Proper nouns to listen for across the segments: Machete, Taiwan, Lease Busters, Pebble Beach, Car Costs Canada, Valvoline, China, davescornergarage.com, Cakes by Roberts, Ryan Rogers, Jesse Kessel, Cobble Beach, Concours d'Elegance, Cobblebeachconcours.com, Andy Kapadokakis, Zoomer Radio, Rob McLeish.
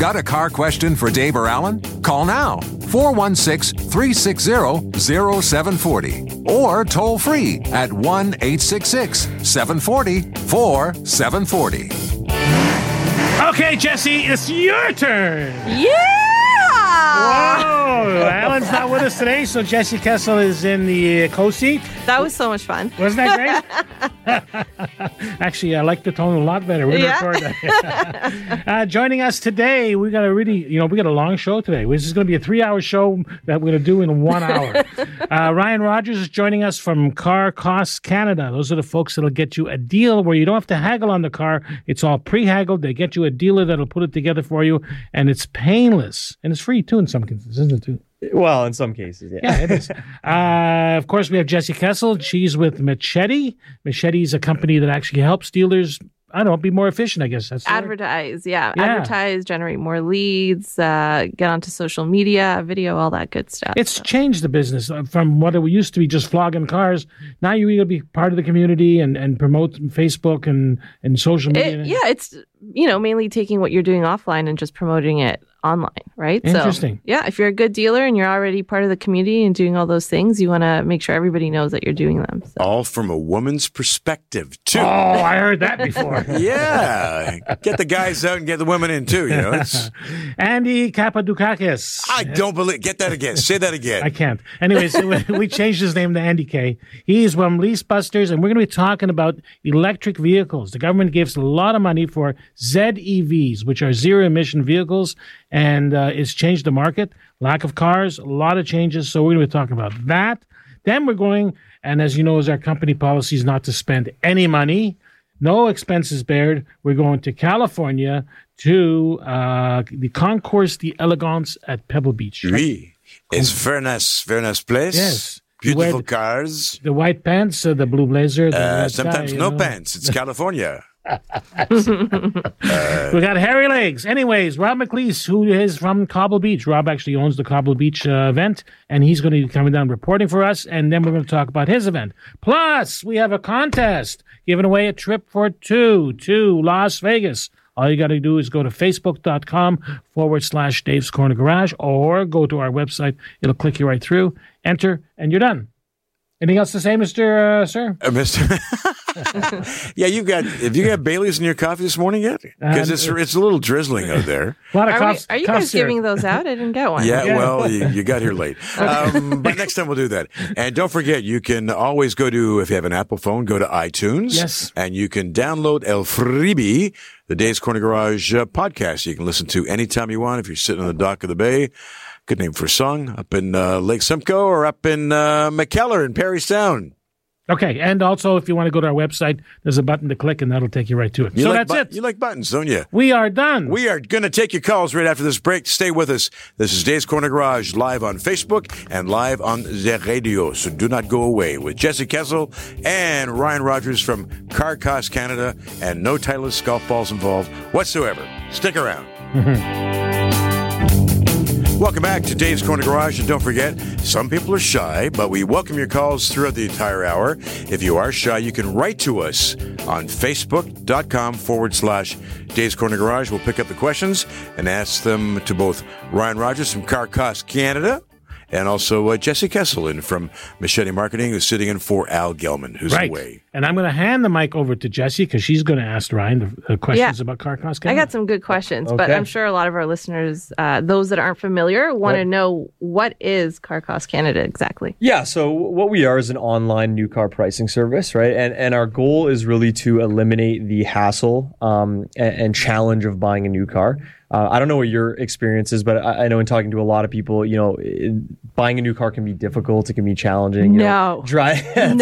Got a car question for Dave or Alan? Call now, 416-360-0740, or toll free at 1-866-740-4740. Okay, Jesse, it's your turn. Yeah! Whoa! Alan's not with us today, so Jesse Kessel is in the co-seat. That was so much fun. Wasn't that great? Actually, I like the tone a lot better. We're going to record that. Joining us today, we got a really, we got a long show today. This is going to be a 3-hour show that we're going to do in 1 hour. Ryan Rogers is joining us from Car Costs Canada. Those are the folks that'll get you a deal where you don't have to haggle on the car. It's all pre-haggled. They get you a dealer that'll put it together for you, and it's painless. And it's free, too, in some cases, isn't it, too? Well, in some cases, yeah it is. Of course, we have Jesse Kessel. She's with Machete. Machete is a company that actually helps dealers, be more efficient, I guess. That's advertise, yeah. Advertise, generate more leads, get onto social media, video, all that good stuff. It's changed the business from what it used to be just flogging cars. Now you either be part of the community and promote Facebook and social media. It's mainly taking what you're doing offline and just promoting it online, right? Interesting. So, if you're a good dealer and you're already part of the community and doing all those things, you want to make sure everybody knows that you're doing them. So. All from a woman's perspective, too. Oh, I heard that before. Yeah. Get the guys out and get the women in, too, It's... Andy Kapadokakis. I don't believe... Get that again. Say that again. I can't. Anyways, we changed his name to Andy K. He's from Lease Busters, and we're going to be talking about electric vehicles. The government gives a lot of money for ZEVs, which are zero-emission vehicles, and it's changed the market. Lack of cars, a lot of changes, so we're going to be talking about that. Then we're going, and as you know, is our company policy is not to spend any money, no expenses bared. We're going to California to the Concours d'Elegance at Pebble Beach. Oui, it's very nice place. Yes. Beautiful cars. The white pants, the blue blazer. Sometimes no pants, it's California. We got hairy legs. Anyways, Rob McLeish, who is from Cobble Beach. Rob actually owns the Cobble Beach event, and he's going to be coming down reporting for us, and then we're going to talk about his event. Plus, we have a contest giving away a trip for two to Las Vegas. All you got to do is go to facebook.com/ Dave's Corner Garage, or go to our website. It'll click you right through. Enter, and you're done. Anything else to say, Mr. Sir? Yeah, have you got Bailey's in your coffee this morning yet? Because it's a little drizzling out there. A lot of coffee. Are you guys giving those out? I didn't get one. Yeah. Well, you got here late. But next time we'll do that. And don't forget, you can always go to, if you have an Apple phone, go to iTunes. Yes. And you can download El Freebie, the Dave's Corner Garage podcast. You can listen to anytime you want if you're sitting on the dock of the bay. Good name for a song, up in Lake Simcoe or up in McKellar in Perry Sound. Okay, and also if you want to go to our website, there's a button to click and that'll take you right to it. So that's it. You like buttons, don't you? We are done. We are going to take your calls right after this break. Stay with us. This is Dave's Corner Garage, live on Facebook and live on the radio. So do not go away with Jesse Kessel and Ryan Rogers from Car Costs Canada, and no Titleist golf balls involved whatsoever. Stick around. Welcome back to Dave's Corner Garage, and don't forget, some people are shy, but we welcome your calls throughout the entire hour. If you are shy, you can write to us on facebook.com/ Dave's Corner Garage. We'll pick up the questions and ask them to both Ryan Rogers from Car Costs Canada and also Jesse Kessel from Machete Marketing, who's sitting in for Al Gelman, who's away. And I'm going to hand the mic over to Jesse because she's going to ask Ryan the questions about Car Costs Canada. I got some good questions, but I'm sure a lot of our listeners, those that aren't familiar, want to know what is Car Costs Canada exactly. Yeah, so what we are is an online new car pricing service, right? And our goal is really to eliminate the hassle and challenge of buying a new car. I don't know what your experience is, but I know in talking to a lot of people, buying a new car can be difficult. It can be challenging. You know, driving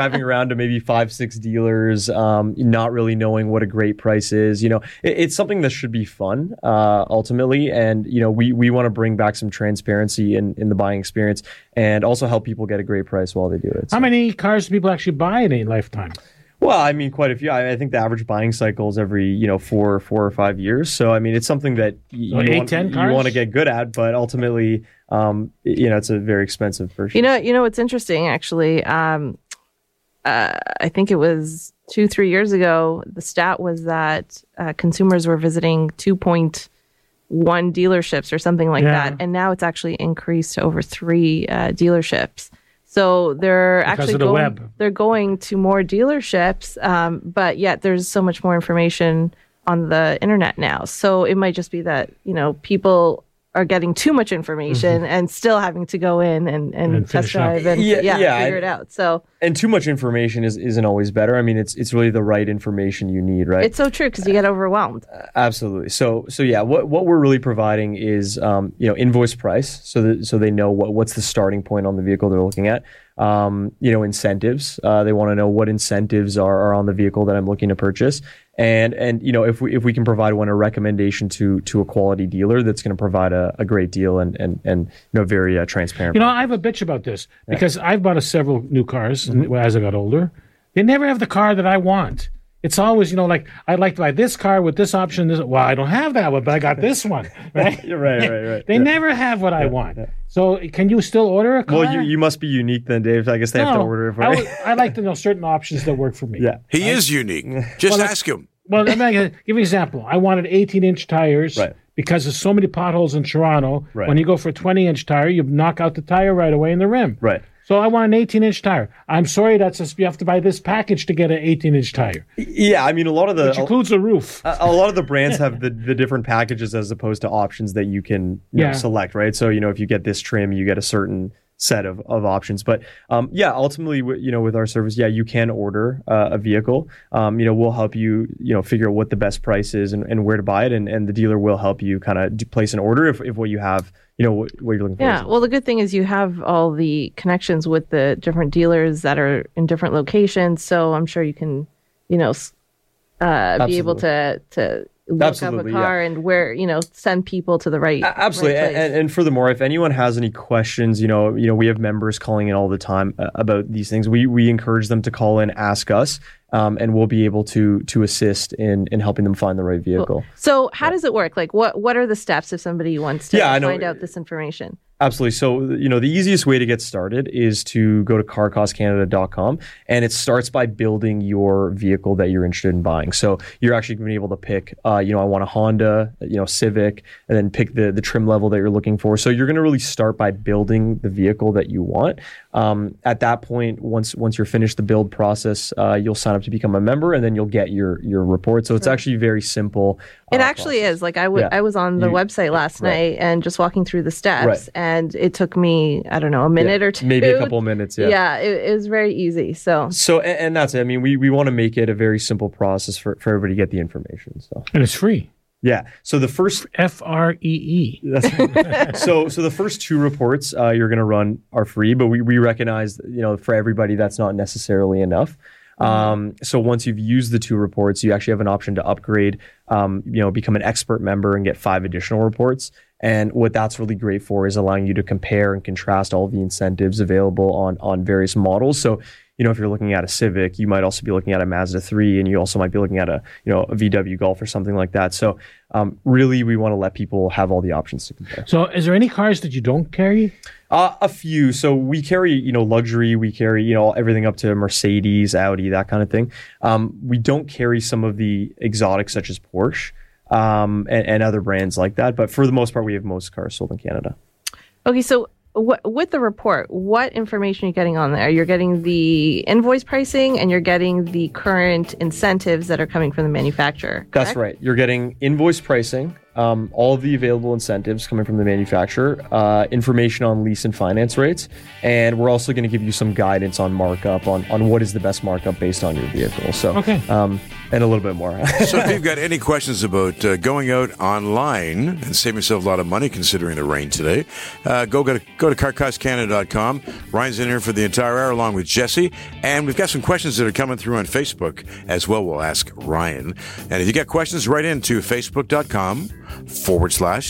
driving around to maybe 5-6 dealers, not really knowing what a great price is. You know, it's something that should be fun ultimately, and you know, we want to bring back some transparency in the buying experience, and also help people get a great price while they do it. So. How many cars do people actually buy in a lifetime? Well, I mean, quite a few. I think the average buying cycle is every, you know, four or five years. So, I mean, it's something that you want to get good at, but ultimately, you know, it's a very expensive purchase. You know, it's interesting, actually. I think it was 2-3 years ago, the stat was that consumers were visiting 2.1 dealerships or something like that. And now it's actually increased to over 3 dealerships. So they're actually going to more dealerships, but yet there's so much more information on the internet now. So it might just be that, you know, people are getting too much information and still having to go in and test drive and figure it out. So and too much information isn't always better. I mean, it's really the right information you need, right? It's so true because you get overwhelmed. Absolutely. So yeah, what we're really providing is you know, invoice price, so they know what's the starting point on the vehicle they're looking at. You know, incentives. They want to know what incentives are on the vehicle that I'm looking to purchase. And you know, if we can provide a recommendation to a quality dealer that's going to provide a great deal and you know, very transparent. You know, I have a bitch about this because I've bought several new cars as I got older. They never have the car that I want. It's always, you know, like, I'd like to buy this car with this option. Well, I don't have that one, but I got this one, right? Right. They never have what I want. Yeah. So can you still order a car? Well, you must be unique then, Dave. I guess they have to order it for you. I like to know certain options that work for me. Yeah, he is unique. Just ask him. Well, let me give you an example. I wanted 18-inch tires because there's so many potholes in Toronto. Right. When you go for a 20-inch tire, you knock out the tire right away in the rim. Right. So I want an 18-inch tire. I'm sorry, you have to buy this package to get an 18-inch tire. Yeah, I mean, a lot of which includes the roof. A lot of the brands have the different packages as opposed to options that you can you know, select, right? So, you know, if you get this trim, you get a certain set of options. But yeah, ultimately, you know, with our service, you can order a vehicle. You know, we'll help you know, figure out what the best price is and where to buy it. And the dealer will help you kind of place an order if what you have, you know, what you're looking for. Yeah, well, the good thing is you have all the connections with the different dealers that are in different locations. So I'm sure you can, you know, be able to look up a car and where, you know, send people to the right right place. And furthermore, if anyone has any questions, you know, we have members calling in all the time about these things. We encourage them to call in, ask us, and we'll be able to assist in helping them find the right vehicle. Cool. So how does it work? Like, what are the steps if somebody wants to find out this information? Absolutely. So, you know, the easiest way to get started is to go to carcostcanada.com, and it starts by building your vehicle that you're interested in buying. So you're actually going to be able to pick, you know, I want a Honda, you know, Civic, and then pick the trim level that you're looking for. So you're going to really start by building the vehicle that you want. At that point, once you're finished the build process, you'll sign up to become a member, and then you'll get your report. So it's actually very simple. It actually process. Is. Like I was on the website last night and just walking through the steps. Right. And it took me, I don't know, a minute or two. Maybe a couple minutes, Yeah, it was very easy. So and that's it. I mean, we want to make it a very simple process for everybody to get the information. So and it's free. Yeah. So the first FREE. That's right. So the first 2 reports you're going to run are free, but we recognize, you know, for everybody that's not necessarily enough. So once you've used the 2 reports, you actually have an option to upgrade, you know, become an expert member and get 5 additional reports. And what that's really great for is allowing you to compare and contrast all the incentives available on various models. So, you know, if you're looking at a Civic, you might also be looking at a Mazda 3, and you also might be looking at a VW Golf or something like that. So really, we want to let people have all the options to compare. So is there any cars that you don't carry? A few. So we carry, you know, luxury. We carry, you know, everything up to Mercedes, Audi, that kind of thing. We don't carry some of the exotics such as Porsche. And other brands like that. But for the most part, we have most cars sold in Canada. Okay, so with the report, what information are you getting on there? You're getting the invoice pricing and you're getting the current incentives that are coming from the manufacturer, correct? That's right. You're getting invoice pricing, all of the available incentives coming from the manufacturer, information on lease and finance rates, and we're also going to give you some guidance on markup, on what is the best markup based on your vehicle. So, okay. And a little bit more. So if you've got any questions about going out online and saving yourself a lot of money considering the rain today, go to carcostcanada.com. Ryan's in here for the entire hour along with Jesse, and we've got some questions that are coming through on Facebook as well. We'll ask Ryan. And if you got questions, write into facebook.com/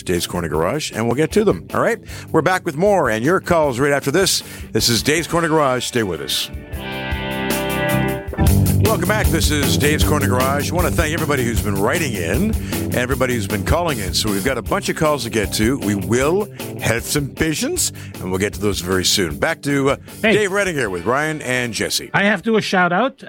Dave's Corner Garage, and we'll get to them. All right? We're back with more and your calls right after this. This is Dave's Corner Garage. Stay with us. Welcome back. This is Dave's Corner Garage. I want to thank everybody who's been writing in and everybody who's been calling in. So we've got a bunch of calls to get to. We will have some patience, and we'll get to those very soon. Back to Dave Redding here with Ryan and Jesse. I have to do a shout-out.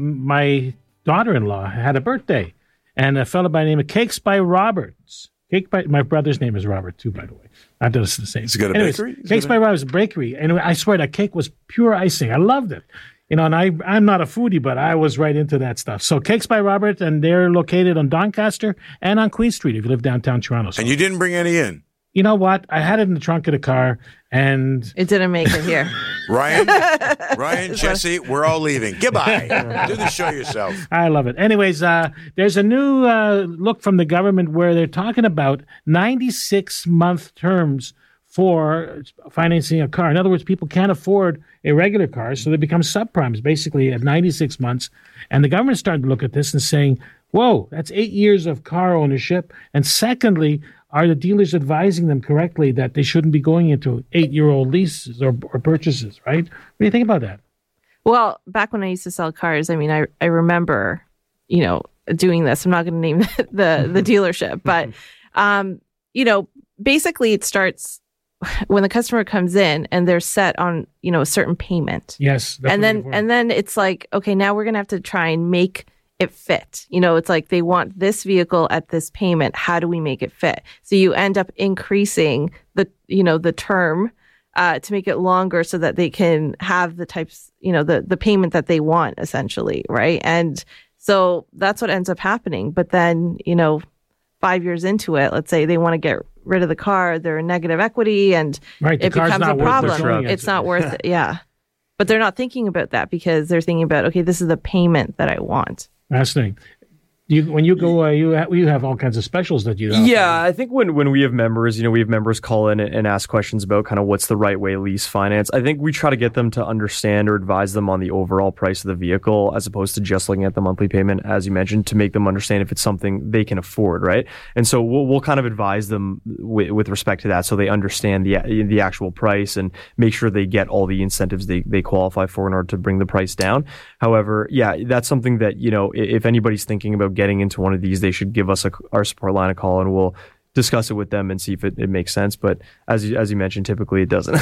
My daughter-in-law had a birthday, and a fellow by the name of Cakes by Roberts. My brother's name is Robert, too, by the way. I noticed the same. He's got a bakery? Cakes by Roberts Bakery. Anyway, I swear, that cake was pure icing. I loved it. You know, and I'm not a foodie, but I was right into that stuff. So Cakes by Robert, and they're located on Doncaster and on Queen Street if you live downtown Toronto. So. And you didn't bring any in? You know what? I had it in the trunk of the car, and... It didn't make it here. Ryan, Jesse, we're all leaving. Goodbye. Do the show yourself. I love it. Anyways, there's a new look from the government where they're talking about 96-month terms for financing a car. In other words, people can't afford a regular car, so they become subprimes, basically, at 96 months. And the government's starting to look at this and saying, whoa, that's 8 years of car ownership. And secondly, are the dealers advising them correctly that they shouldn't be going into 8-year-old leases or purchases, right? What do you think about that? Well, back when I used to sell cars, I mean, I remember, you know, doing this. I'm not going to name the dealership, but, you know, basically it starts... when the customer comes in and they're set on, you know, a certain payment. Yes. And then it's like, okay, now we're going to have to try and make it fit. You know, it's like they want this vehicle at this payment. How do we make it fit? So you end up increasing the, you know, the term to make it longer so that they can have the types, you know, the payment that they want essentially. Right. And so that's what ends up happening. But then, you know, 5 years into it, let's say they want to get rid of the car, they're in negative equity, and right, it becomes a problem. It's not worth it, yeah. But they're not thinking about that because they're thinking about, okay, this is the payment that I want. Fascinating. When you go, you have all kinds of specials that you have. Yeah, I think when we have members, you know, we have members call in and ask questions about kind of what's the right way lease finance. I think we try to get them to understand or advise them on the overall price of the vehicle as opposed to just looking at the monthly payment, as you mentioned, to make them understand if it's something they can afford, right? And so we'll kind of advise them with respect to that so they understand the actual price and make sure they get all the incentives they qualify for in order to bring the price down. However, yeah, that's something that, you know, if anybody's thinking about getting into one of these, they should give us our support line a call and we'll discuss it with them and see if it makes sense. But as you mentioned, typically it doesn't.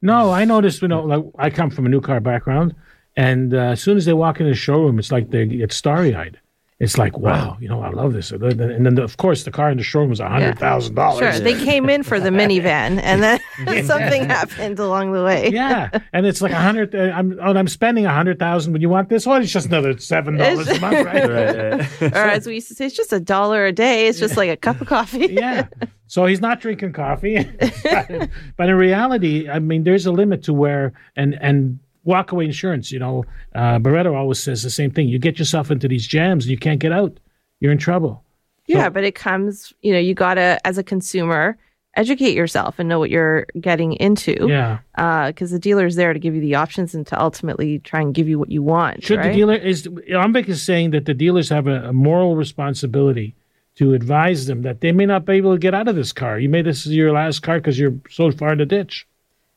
No, I noticed, you know, like I come from a new car background, and as soon as they walk into the showroom, it's like they get starry-eyed. It's like, wow, you know, I love this. And then, of course, the car in the showroom was $100,000. Sure, they came in for the minivan, and then something happened along the way. Yeah, and it's like $100,000. I'm spending $100,000 when you want this. Oh, it's just another $7 a month, right? Right. Or as we used to say, it's just $1 a day. It's just like a cup of coffee. Yeah. So he's not drinking coffee. But in reality, I mean, there's a limit to where and walkaway insurance, you know, Beretta always says the same thing. You get yourself into these jams and you can't get out. You're in trouble. Yeah, so, but it comes, you know, you got to, as a consumer, educate yourself and know what you're getting into. Yeah. Because the dealer's there to give you the options and to ultimately try and give you what you want. Should right? The dealer, Ombic is saying that the dealers have a moral responsibility to advise them that they may not be able to get out of this car. You made this your last car because you're so far in the ditch.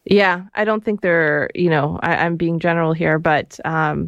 Yeah, I don't think they're, you know, I'm being general here, but I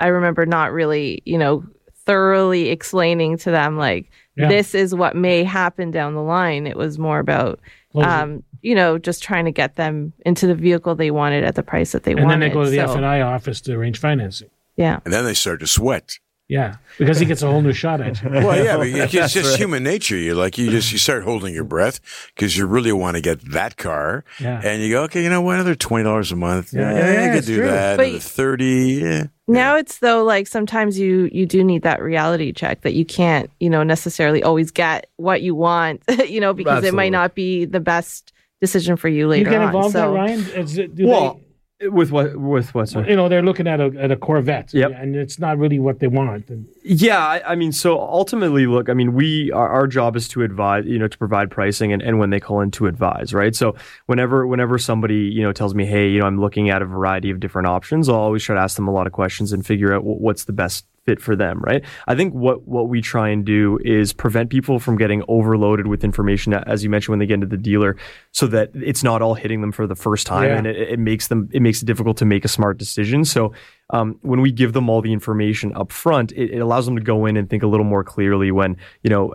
remember not really, you know, thoroughly explaining to them, like, This is what may happen down the line. It was more about, you know, just trying to get them into the vehicle they wanted at the price that they wanted. And then they go to the F&I office to arrange financing. Yeah. And then they start to sweat. Yeah, because he gets a whole new shot at you. Well, yeah, but it's just right. Human nature. You like you start holding your breath because you really want to get that car, and you go, okay, you know what, another $20 a month, I could do that, but $30. Yeah. Now it's though like sometimes you do need that reality check that you can't necessarily always get what you want, because absolutely. It might not be the best decision for you later on. You get involved with Ryan. With what? Sorry? They're looking at a Corvette, and it's not really what they want. So ultimately, look, we our job is to advise, to provide pricing, and when they call in to advise, right? So whenever somebody tells me, hey, I'm looking at a variety of different options, I'll always try to ask them a lot of questions and figure out what's the best fit for them, right? I think what we try and do is prevent people from getting overloaded with information, as you mentioned, when they get into the dealer, so that it's not all hitting them for the first time, and it makes it difficult to make a smart decision. So when we give them all the information up front, it allows them to go in and think a little more clearly when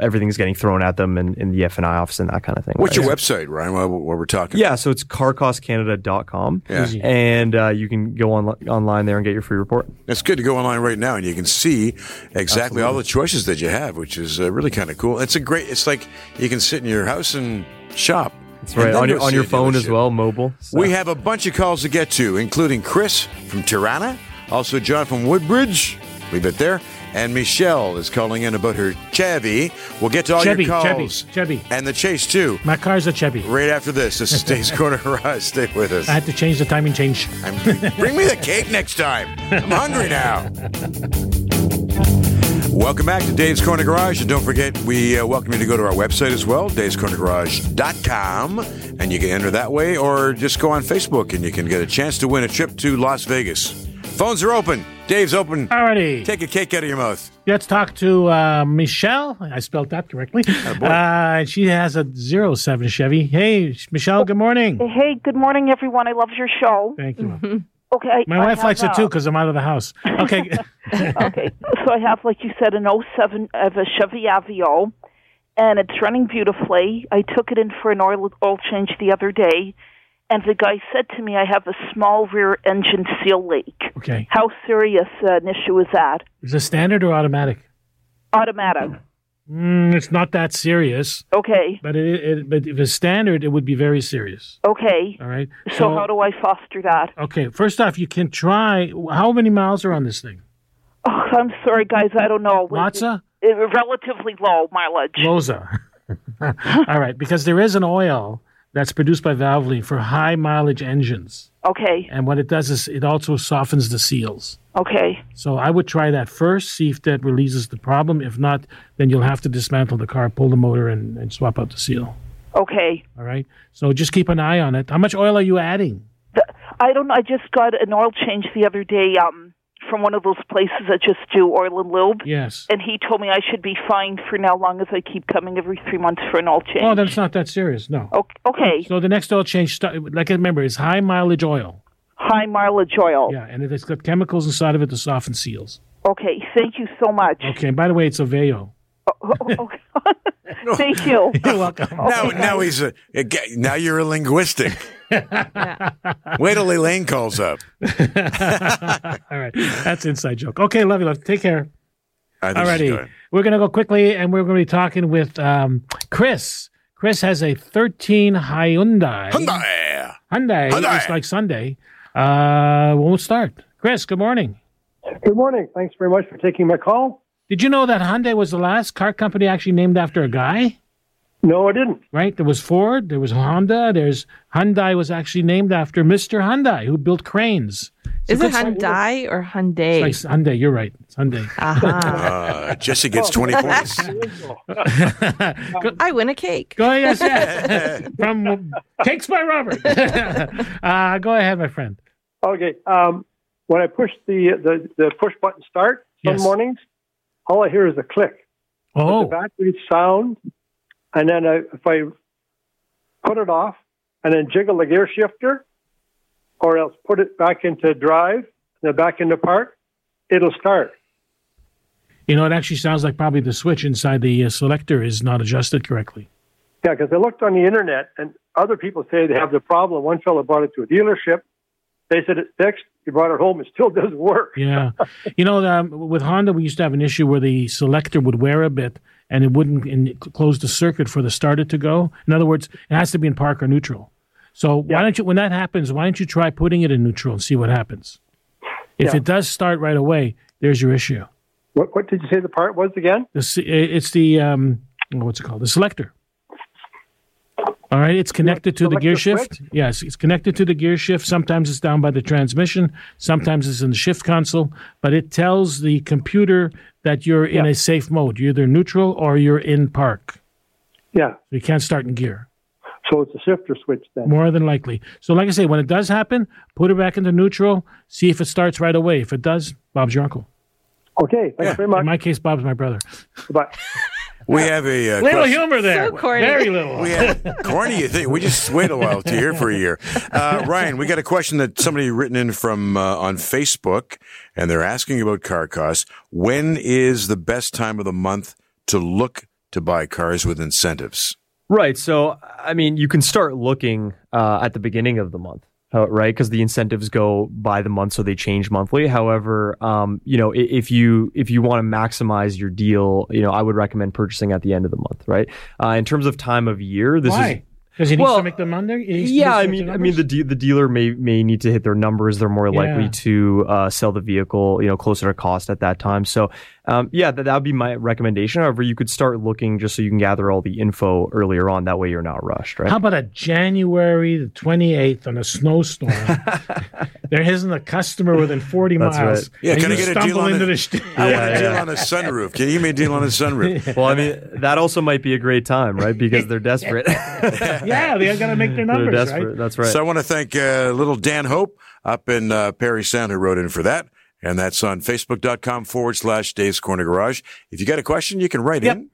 everything's getting thrown at them in the F&I office and that kind of thing. What's your website, Ryan, while we're talking? Yeah, so it's carcostcanada.com, and you can go online there and get your free report. It's good to go online right now, and you can see exactly all the choices that you have, which is really kind of cool. It's like you can sit in your house and shop. That's right, on your phone as well, mobile. So. We have a bunch of calls to get to, including Chris from Tirana. Also, John from Woodbridge, leave it there. And Michelle is calling in about her Chevy. We'll get to all your calls. Chevy. And the Chase, too. My car's a Chevy. Right after this. This is Dave's Corner Garage. Stay with us. I had to change the timing change. Bring me the cake next time. I'm hungry now. Welcome back to Dave's Corner Garage. And don't forget, we welcome you to go to our website as well, davescornergarage.com. And you can enter that way, or just go on Facebook and you can get a chance to win a trip to Las Vegas. Phones are open. Dave's open. Alrighty. Take a cake out of your mouth. Let's talk to Michelle. I spelled that correctly. She has a 07 Chevy. Hey, Michelle, good morning. Hey, good morning, everyone. I love your show. Thank you. Mm-hmm. Okay. My wife likes it, too, because I'm out of the house. Okay. Okay. So I have, like you said, an 07 of a Chevy Aveo, and it's running beautifully. I took it in for an oil change the other day. And the guy said to me, I have a small rear engine seal leak. Okay. How serious an issue is that? Is it standard or automatic? Automatic. It's not that serious. Okay. But but if it's standard, it would be very serious. Okay. All right. So how do I foster that? Okay. First off, you can try. How many miles are on this thing? Oh, I'm sorry, guys. I don't know. Lotsa? Relatively low mileage. Loza. All right. Because there is an oil that's produced by Valvoline for high-mileage engines. Okay. And what it does is it also softens the seals. Okay. So I would try that first, see if that releases the problem. If not, then you'll have to dismantle the car, pull the motor, and swap out the seal. Okay. All right? So just keep an eye on it. How much oil are you adding? I don't know. I just got an oil change the other day from one of those places that just do oil and lube. Yes. And he told me I should be fine for now, long as I keep coming every 3 months for an oil change. Oh, that's not that serious, no. Okay. So the next oil change, like I remember, is high mileage oil. High mileage oil. Yeah, and it's got chemicals inside of it to soften seals. Okay, thank you so much. Okay, and by the way, it's Aveo. Okay. Thank you. You're welcome. Now you're a linguistic. Yeah. Wait till Elaine calls up. All right, that's an inside joke. Okay, love you, love. Take care. All righty, we're gonna go quickly, and we're gonna be talking with Chris. Chris has a 13 Hyundai. Hyundai. It's like Sunday. We'll start. Chris, good morning. Good morning. Thanks very much for taking my call. Did you know that Hyundai was the last car company actually named after a guy? No, I didn't. Right? There was Ford, there was Honda, Hyundai was actually named after Mr. Hyundai, who built cranes. Is it Hyundai or Hyundai? It's like Hyundai, you're right. It's Hyundai. Uh-huh. Jesse gets 20 points. I win a cake. Go ahead, yes. From Cakes by Roberts. Go ahead, my friend. Okay. When I push the push button start some mornings, all I hear is a click. Oh. The battery sound, and then if I put it off and then jiggle the gear shifter or else put it back into drive, then back into park, it'll start. It actually sounds like probably the switch inside the selector is not adjusted correctly. Yeah, because I looked on the internet, and other people say they have the problem. One fellow bought it to a dealership. They said it's fixed. you brought it home, it still doesn't work. Yeah. You know, with Honda, we used to have an issue where the selector would wear a bit and it wouldn't close the circuit for the starter to go. In other words, it has to be in park or neutral. So why don't you, when that happens, why don't you try putting it in neutral and see what happens? If it does start right away, there's your issue. What did you say the part was again? It's the, what's it called? The selector. All right, it's connected to the gear shift. Switch? Yes, it's connected to the gear shift. Sometimes it's down by the transmission. Sometimes it's in the shift console. But it tells the computer that you're in a safe mode. You're either neutral or you're in park. Yeah. So you can't start in gear. So it's a shifter switch then. More than likely. So like I say, when it does happen, put it back into neutral. See if it starts right away. If it does, Bob's your uncle. Okay, thanks very much. In my case, Bob's my brother. Goodbye. We have a... little humor there. So corny. Very little. We have, corny, you think? We just wait a while to hear for a year. Ryan, we got a question that somebody written in from on Facebook, and they're asking about car costs. When is the best time of the month to look to buy cars with incentives? Right. So, I mean, you can start looking at the beginning of the month. Right, because the incentives go by the month, so they change monthly. However, you know, if you want to maximize your deal, you know, I would recommend purchasing at the end of the month. Right. In terms of time of year, this is because he needs to make the money. Yeah, I mean, the dealer may need to hit their numbers. They're more likely to sell the vehicle, you know, closer to cost at that time. So, that would be my recommendation. However, you could start looking just so you can gather all the info earlier on. That way, you're not rushed. Right? How about a January the 28th on a snowstorm? There isn't a customer within 40 miles. Right. Yeah, can I get a deal on a sunroof? Can you give me a deal on a sunroof? Well, I mean, that also might be a great time, right? Because they're desperate. Yeah, they've got to make their numbers, right? That's right. So I want to thank little Dan Hope up in Perry Sound who wrote in for that. And that's on facebook.com/Dave's Corner Garage. If you got a question, you can write in.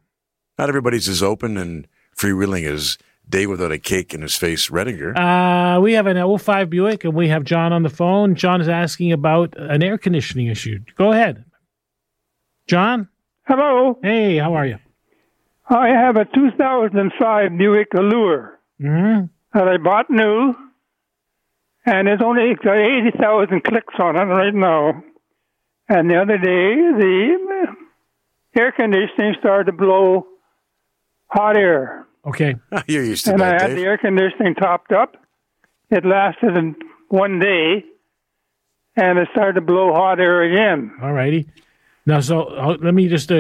Not everybody's as open and freewheeling as Dave without a cake in his face, Redinger. We have an 05 Buick, and we have John on the phone. John is asking about an air conditioning issue. Go ahead. John? Hello. Hey, how are you? I have a 2005 Buick Allure. Mm-hmm. That I bought new, and there's only 80,000 clicks on it right now. And the other day, the air conditioning started to blow hot air. Okay. You're used to that, Dave. And I had the air conditioning topped up. It lasted one day, and it started to blow hot air again. All righty. Now, so let me just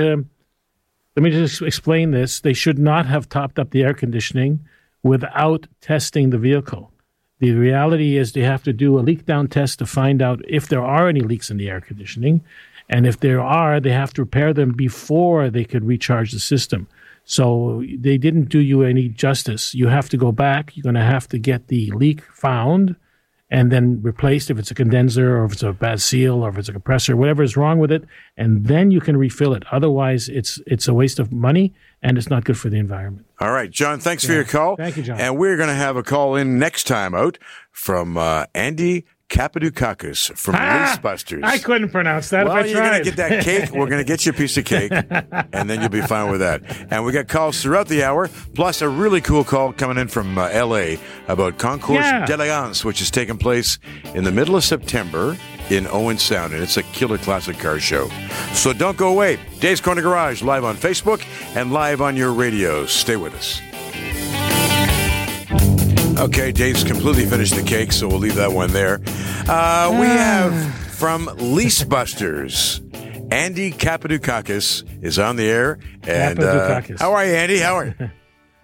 explain this. They should not have topped up the air conditioning without testing the vehicle. The reality is they have to do a leak-down test to find out if there are any leaks in the air conditioning. And if there are, they have to repair them before they could recharge the system. So they didn't do you any justice. You have to go back. You're going to have to get the leak found and then replaced if it's a condenser or if it's a bad seal or if it's a compressor, whatever is wrong with it. And then you can refill it. Otherwise, it's a waste of money and it's not good for the environment. All right, John, thanks for your call. Thank you, John. And we're going to have a call in next time out from Andy Kapadokakis from Lease Busters. I couldn't pronounce that if I tried. Well, you're going to get that cake. We're going to get you a piece of cake, and then you'll be fine with that. And we got calls throughout the hour, plus a really cool call coming in from L.A. about Concours d'Elegance, which is taking place in the middle of September in Owen Sound, and it's a killer classic car show. So don't go away. Dave's Corner Garage, live on Facebook and live on your radios. Stay with us. Okay, Dave's completely finished the cake, so we'll leave that one there. We have from Lease Busters, Andy Kapadokakis is on the air. And how are you, Andy? How are you?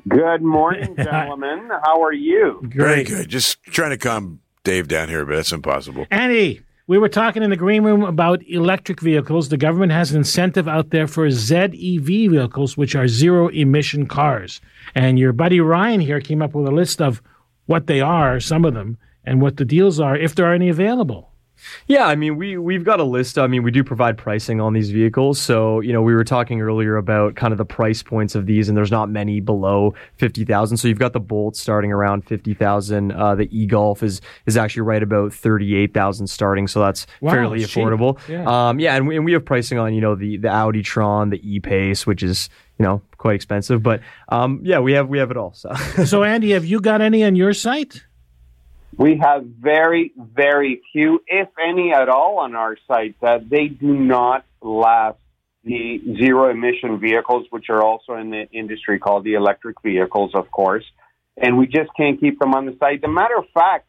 Good morning, gentlemen. How are you? Great. Very good. Just trying to calm Dave down here, but that's impossible. Andy, we were talking in the green room about electric vehicles. The government has an incentive out there for ZEV vehicles, which are zero-emission cars. And your buddy Ryan here came up with a list of what they are, some of them, and what the deals are, if there are any available. Yeah, I mean, we've got a list. I mean, we do provide pricing on these vehicles. So, you know, we were talking earlier about kind of the price points of these, and there's not many below $50,000. So you've got the Bolt starting around $50,000. The e-Golf is actually right about $38,000 starting. So that's fairly affordable. Yeah. And we have pricing on, you know, the Audi Tron, the e-Pace, which is, you know, quite expensive. But we have it all. So Andy, have you got any on your site? We have very, very few, if any at all, on our site. They do not last the zero-emission vehicles, which are also in the industry called the electric vehicles, of course. And we just can't keep them on the site. As a matter of fact,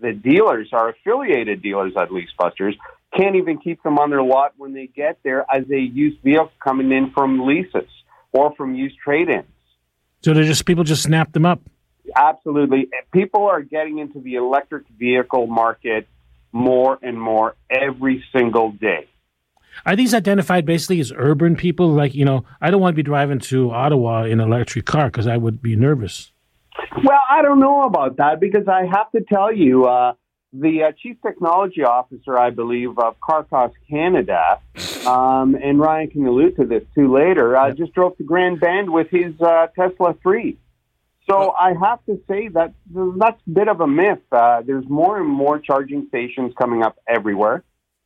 the dealers, our affiliated dealers at Lease Busters, can't even keep them on their lot when they get there as a used vehicle coming in from leases or from used trade-ins. So they people just snap them up. Absolutely. People are getting into the electric vehicle market more and more every single day. Are these identified basically as urban people? Like, you know, I don't want to be driving to Ottawa in an electric car because I would be nervous. Well, I don't know about that because I have to tell you, the Chief Technology Officer, I believe, of Car Costs Canada, and Ryan can allude to this too later, just drove to Grand Bend with his Tesla 3. So I have to say that that's a bit of a myth. There's more and more charging stations coming up everywhere.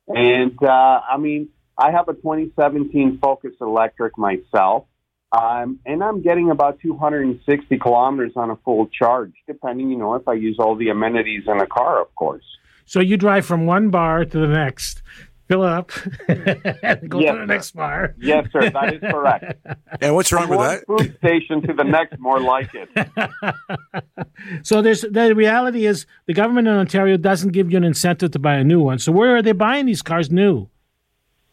And, I mean, I have a 2017 Focus Electric myself, and I'm getting about 260 kilometers on a full charge, depending, you know, if I use all the amenities in the car, of course. So you drive from one bar to the next, fill up, and go to the next bar. Yes, sir, that is correct. And what's wrong with that? From one food station to the next, more like it. So the reality is the government in Ontario doesn't give you an incentive to buy a new one. So where are they buying these cars new?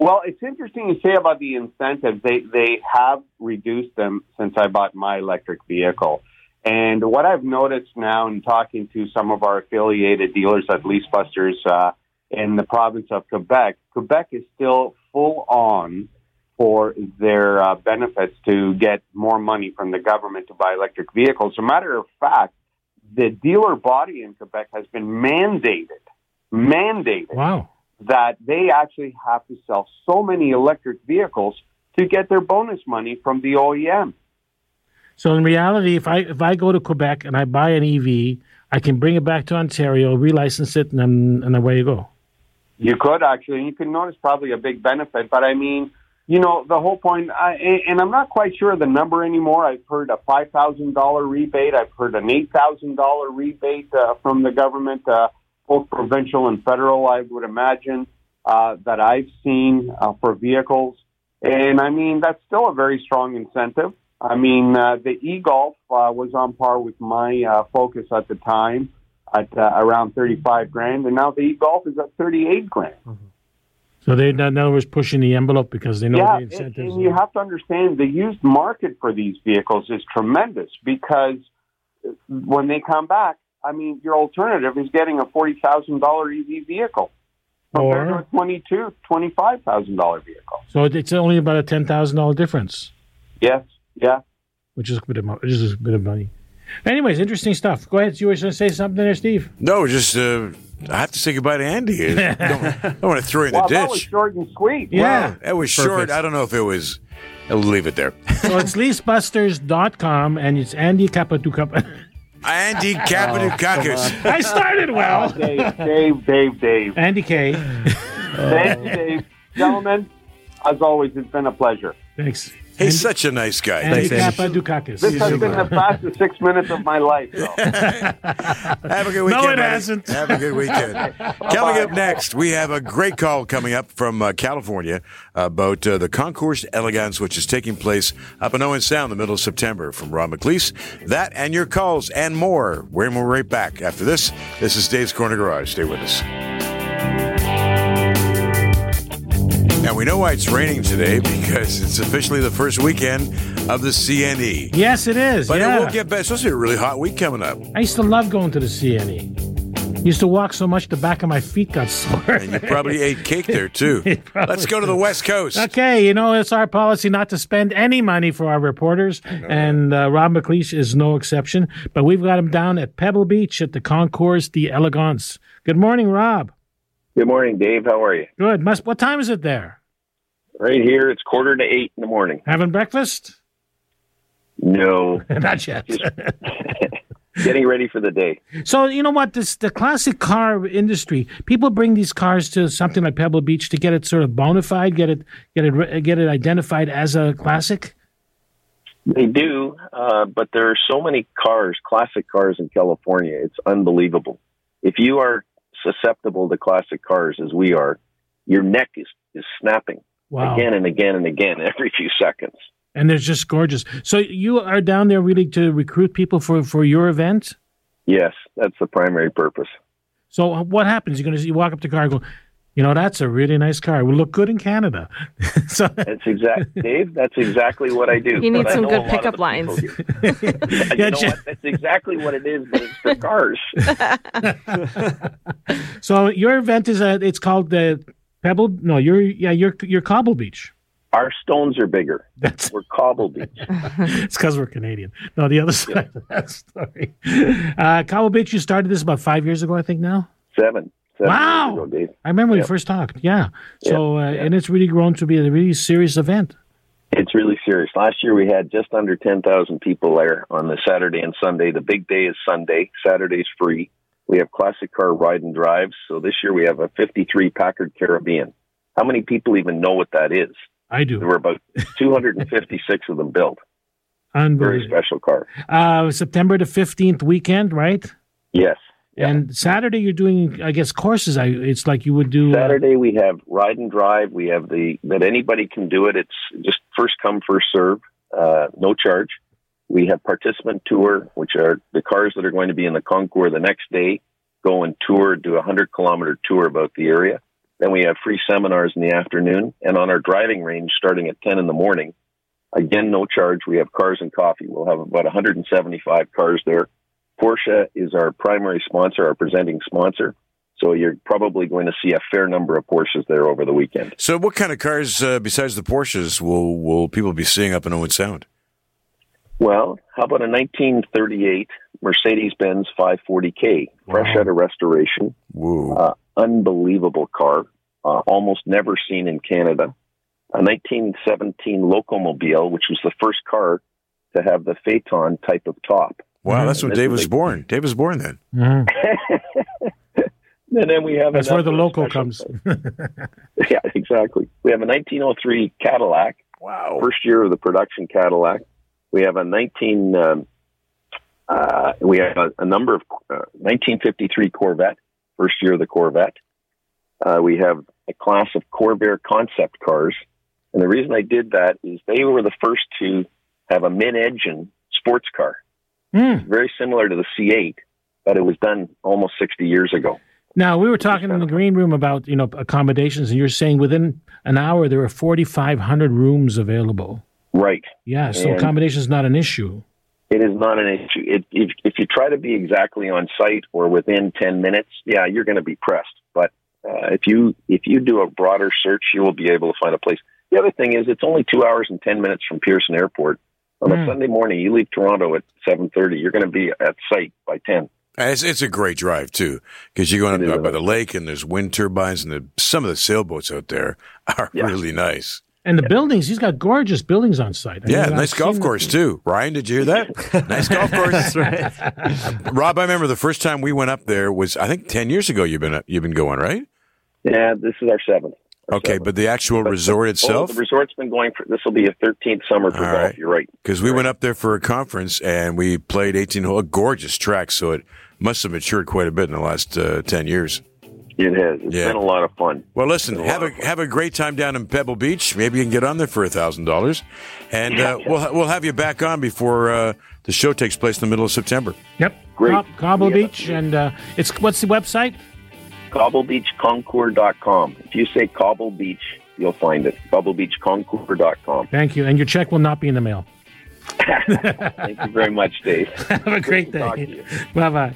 Well, it's interesting you say about the incentives. They have reduced them since I bought my electric vehicle. And what I've noticed now in talking to some of our affiliated dealers at Lease Busters in the province of Quebec, Quebec is still full on for their benefits to get more money from the government to buy electric vehicles. As a matter of fact, the dealer body in Quebec has been mandated. Wow. That they actually have to sell so many electric vehicles to get their bonus money from the OEM. So in reality, if I go to Quebec and I buy an EV, I can bring it back to Ontario, relicense it, and away you go. You could, actually. You can notice probably a big benefit. But, I mean, you know, the whole point, and I'm not quite sure of the number anymore. I've heard a $5,000 rebate. I've heard an $8,000 rebate from the government, both provincial and federal, I would imagine, that I've seen for vehicles. And, I mean, that's still a very strong incentive. I mean, the e-Golf was on par with my Focus at the time at around $35,000, and now the e-Golf is at $38,000. Mm-hmm. So they're, in other words, pushing the envelope because they know the incentives. Yeah, and you have to understand the used market for these vehicles is tremendous because when they come back, I mean, your alternative is getting a $40,000 EV vehicle compared to a $22,000, $25,000 vehicle. So it's only about a $10,000 difference. Yes, yeah. Which is a bit of money. Anyways, interesting stuff. Go ahead. You were going to say something there, Steve? No, just I have to say goodbye to Andy. I don't want to throw in the ditch. That was short and sweet. Yeah. Wow, that was perfect. Short. I don't know if it was... I'll leave it there. So it's leasebusters.com, and it's Andy Kapadokakis. Andy Kapadokakis. I started well. Dave. Andy K. Thanks, Dave. Gentlemen, as always, it's been a pleasure. Thanks. He's such a nice guy. Andy Kapadokakis. This has been the fastest 6 minutes of my life. So. Have a good weekend. No, it hasn't. Have a good weekend. Coming up next, we have a great call coming up from California about the Concours d'Elegance, which is taking place up in Owen Sound in the middle of September, from Rob McLeish. That and your calls and more. We're right back after this. This is Dave's Corner Garage. Stay with us. And we know why it's raining today, because it's officially the first weekend of the CNE. Yes, it is. But it will get better. It's supposed to be a really hot week coming up. I used to love going to the CNE. Used to walk so much the back of my feet got sore. And you probably ate cake there, too. Let's go to the West Coast. Okay, you know, it's our policy not to spend any money for our reporters, and Rob McLeish is no exception. But we've got him down at Pebble Beach at the Concours d'Elegance. Good morning, Rob. Good morning, Dave. How are you? Good. What time is it there? Right here, it's 7:45 in the morning. Having breakfast? No. Not yet. Getting ready for the day. So, you know what? The classic car industry, people bring these cars to something like Pebble Beach to get it sort of bona fide, get it identified as a classic? They do, but there are so many cars, classic cars in California. It's unbelievable. if you are susceptible to classic cars as we are, your neck is snapping again and again and again every few seconds. And it's just gorgeous. So you are down there really to recruit people for your event? Yes, that's the primary purpose. So what happens? You walk up to the car and go, you know, that's a really nice car. It will look good in Canada. So that's exactly, Dave, that's exactly what I do. You need some good pickup lines. What? That's exactly what it is, but it's for cars. So your event is it's called the Pebble. No, you're Cobble Beach. Our stones are bigger. We're Cobble Beach. It's because we're Canadian. No, the other side of that story. Cobble Beach, you started this about 5 years ago, I think now? Seven wow. Ago, I remember when we first talked. Yeah. So, and it's really grown to be a really serious event. It's really serious. Last year we had just under 10,000 people there on the Saturday and Sunday. The big day is Sunday. Saturday's free. We have classic car ride and drives. So this year we have a 53 Packard Caribbean. How many people even know what that is? I do. There were about 256 of them built. Unbelievable. Very special car. September the 15th weekend, right? Yes. Yeah. And Saturday you're doing, I guess, courses. It's like you would do... Saturday we have ride and drive. We have that anybody can do it. It's just first come, first serve, no charge. We have participant tour, which are the cars that are going to be in the Concours the next day. Go and tour, do a 100-kilometer tour about the area. Then we have free seminars in the afternoon, and on our driving range starting at 10 in the morning, again, no charge, we have cars and coffee. We'll have about 175 cars there. Porsche is our primary sponsor, our presenting sponsor. So you're probably going to see a fair number of Porsches there over the weekend. So what kind of cars, besides the Porsches, will people be seeing up in Owen Sound? Well, how about a 1938 Mercedes-Benz 540K, fresh out of restoration. Whoa. Unbelievable car, almost never seen in Canada. A 1917 Locomobile, which was the first car to have the Phaeton type of top. Wow, that's when Dave was born. Dave was born then. Mm-hmm. And then we have... That's where the local comes. Yeah, exactly. We have a 1903 Cadillac. Wow. First year of the production Cadillac. We have a number of 1953 Corvette. First year of the Corvette. We have a class of Corvair concept cars. And the reason I did that is they were the first to have a mid-engine sports car. Mm. Very similar to the C8, but it was done almost 60 years ago. Now, we were talking in the green room about, you know, accommodations, and you're saying within an hour there are 4,500 rooms available. Right. Yeah, so accommodation is not an issue. It is not an issue. If you try to be exactly on site or within 10 minutes, yeah, you're going to be pressed. But if you do a broader search, you will be able to find a place. The other thing is it's only 2 hours and 10 minutes from Pearson Airport. On a Sunday morning, you leave Toronto at 7:30. You're going to be at site by 10. It's a great drive, too, because you're going up by the lake, and there's wind turbines, and some of the sailboats out there are really nice. And the buildings, he's got gorgeous buildings on site. Nice golf course, too. Ryan, did you hear that? Nice golf course. That's right. Rob, I remember the first time we went up there was, I think, 10 years ago you've been going, right? Yeah, this is our seventh. Okay, but the actual resort itself? The resort's been going for, this will be a 13th summer for golf, you're right. Because we went up there for a conference, and we played 18-hole, gorgeous track, so it must have matured quite a bit in the last 10 years. It has. It's been a lot of fun. Well, listen, have a great time down in Pebble Beach. Maybe you can get on there for $1,000. And we'll have you back on before the show takes place in the middle of September. Yep. Great. Cobble Beach, and what's the website? Cobblebeachconcours.com. If you say Cobble Beach, you'll find it. Cobblebeachconcours.com. Thank you. And your check will not be in the mail. Thank you very much, Dave. Have a great day. Bye-bye.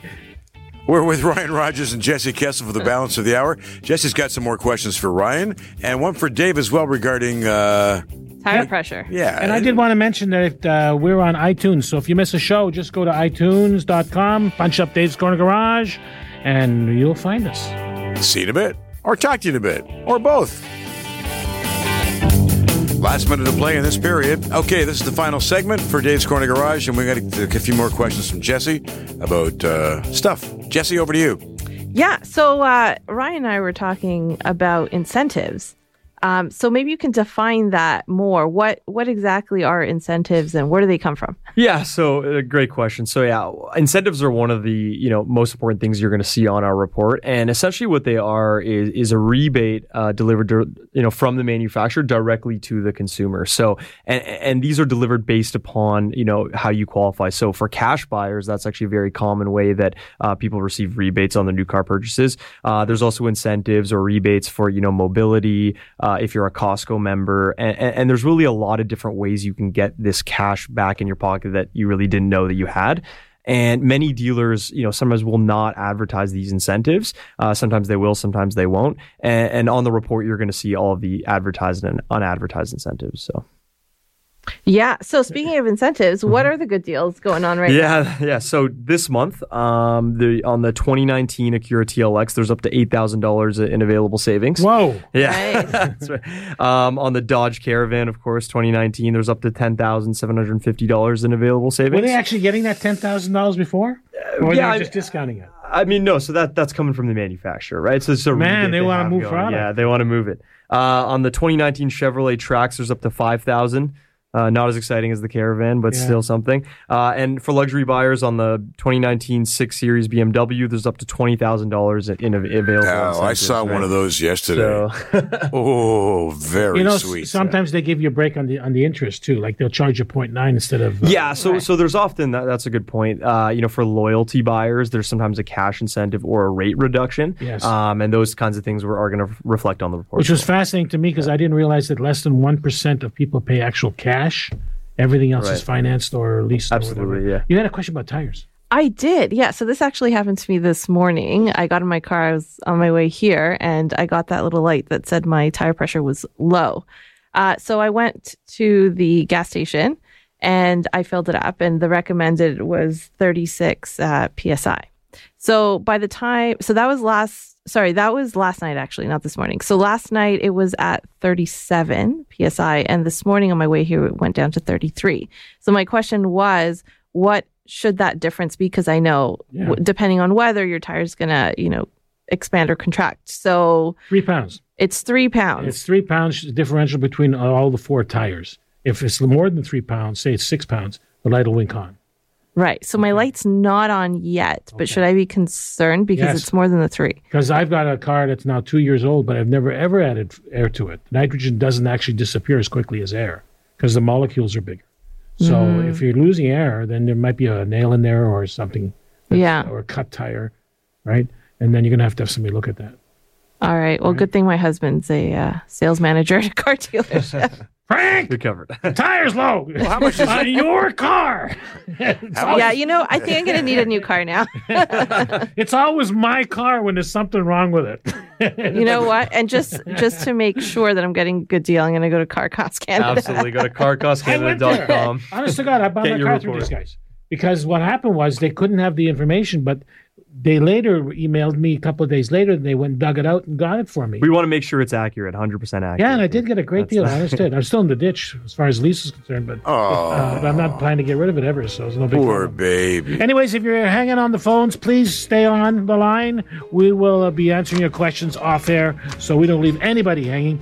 We're with Ryan Rogers and Jesse Kessel for the balance of the hour. Jesse's got some more questions for Ryan and one for Dave as well regarding... tire pressure. Yeah. And I did want to mention that we're on iTunes. So if you miss a show, just go to iTunes.com, punch up Dave's Corner Garage, and you'll find us. See you in a bit, or talk to you in a bit, or both. Last minute of play in this period. Okay, this is the final segment for Dave's Corner Garage, and we got a few more questions from Jesse about stuff. Jesse, over to you. Yeah, so Ryan and I were talking about incentives So maybe you can define that more. What exactly are incentives and where do they come from? Yeah, so great question. So yeah, incentives are one of the most important things you're going to see on our report. And essentially what they are is a rebate delivered from the manufacturer directly to the consumer. So and these are delivered based upon how you qualify. So for cash buyers, that's actually a very common way that people receive rebates on their new car purchases. There's also incentives or rebates for mobility. If you're a Costco member, and there's really a lot of different ways you can get this cash back in your pocket that you really didn't know that you had. And many dealers, sometimes will not advertise these incentives. Sometimes they will, sometimes they won't. And on the report, you're going to see all of the advertised and unadvertised incentives. So. Yeah. So speaking of incentives, what are the good deals going on right now? Yeah. So this month, on the 2019 Acura TLX, there's up to $8,000 in available savings. Whoa. Yeah. Nice. That's right. On the Dodge Caravan, of course, 2019, there's up to $10,750 in available savings. Were they actually getting that $10,000 before? Or were they just discounting it? I mean, no. So that's coming from the manufacturer, right? So man, they want to move product. Yeah, they want to move it. On the 2019 Chevrolet Trax, there's up to $5,000. Not as exciting as the Caravan, but still something. And for luxury buyers on the 2019 6 Series BMW, there's up to $20,000 in available. Oh, I saw one of those yesterday. So. Very sweet. Sometimes they give you a break on the interest too. Like they'll charge you 0.9 instead of. So there's often that's a good point. For loyalty buyers, there's sometimes a cash incentive or a rate reduction. Yes. And those kinds of things are going to reflect on the report. Which was fascinating to me because I didn't realize that less than 1% of people pay actual cash. Everything else is financed or leased. Absolutely, yeah. You had a question about tires. I did, yeah. So this actually happened to me this morning. I got in my car, I was on my way here, and I got that little light that said my tire pressure was low. So I went to the gas station, and I filled it up, and the recommended was 36 PSI. So by the time, that was last night actually, not this morning. So last night it was at 37 PSI and this morning on my way here, it went down to 33. So my question was, what should that difference be? Because I know depending on weather, your tire's going to, expand or contract. So 3 pounds. It's 3 pounds. It's 3 pounds differential between all the four tires. If it's more than 3 pounds, say it's 6 pounds, the light will wink on. Right. So my light's not on yet, but should I be concerned because it's more than the 3? Because I've got a car that's now 2 years old, but I've never, ever added air to it. Nitrogen doesn't actually disappear as quickly as air because the molecules are bigger. So if you're losing air, then there might be a nail in there or something. Or a cut tire, right? And then you're going to have somebody look at that. All right. Well, good thing my husband's a sales manager at a car dealership. Frank! You're covered. Tire's low. Well, how much is on your car? I think I'm going to need a new car now. It's always my car when there's something wrong with it. You know what? And just to make sure that I'm getting a good deal, I'm going to go to Car Costs Canada. Absolutely. Go to carcostcanada.com. Honest to God, I bought my car through these guys. Because what happened was they couldn't have the information, but they later emailed me a couple of days later, and they went and dug it out and got it for me. We want to make sure it's accurate, 100% accurate. Yeah, and I did get a great deal. I understood. I'm still in the ditch as far as lease is concerned, but I'm not planning to get rid of it ever, so it's no big deal. Poor baby. Anyways, if you're hanging on the phones, please stay on the line. We will be answering your questions off air, so we don't leave anybody hanging.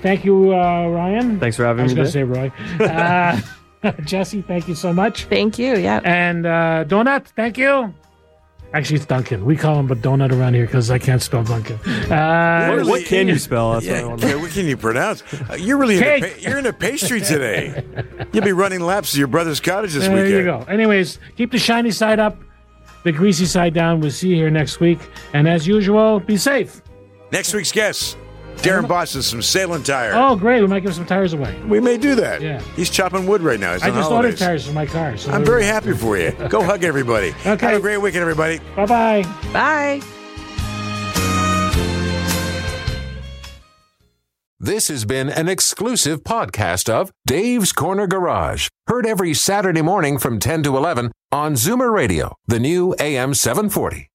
Thank you, Ryan. Thanks for having me. I was going to say, Roy. Jesse, thank you so much. Thank you, yeah. And Donut, thank you. Actually, it's Duncan. We call him a donut around here because I can't spell Duncan. What can you spell? That's what can you pronounce? You're really you're in a pastry today. You'll be running laps at your brother's cottage this weekend. There you go. Anyways, keep the shiny side up, the greasy side down. We'll see you here next week. And as usual, be safe. Next week's guest, Darren Boston from Salem Tire. Oh, great. We might give some tires away. We may do that. Yeah. He's chopping wood right now. He's on holidays. I just ordered tires for my car. So I'm very happy for you. Go hug everybody. Okay. Have a great weekend, everybody. Bye-bye. Bye. This has been an exclusive podcast of Dave's Corner Garage. Heard every Saturday morning from 10 to 11 on Zoomer Radio, the new AM 740.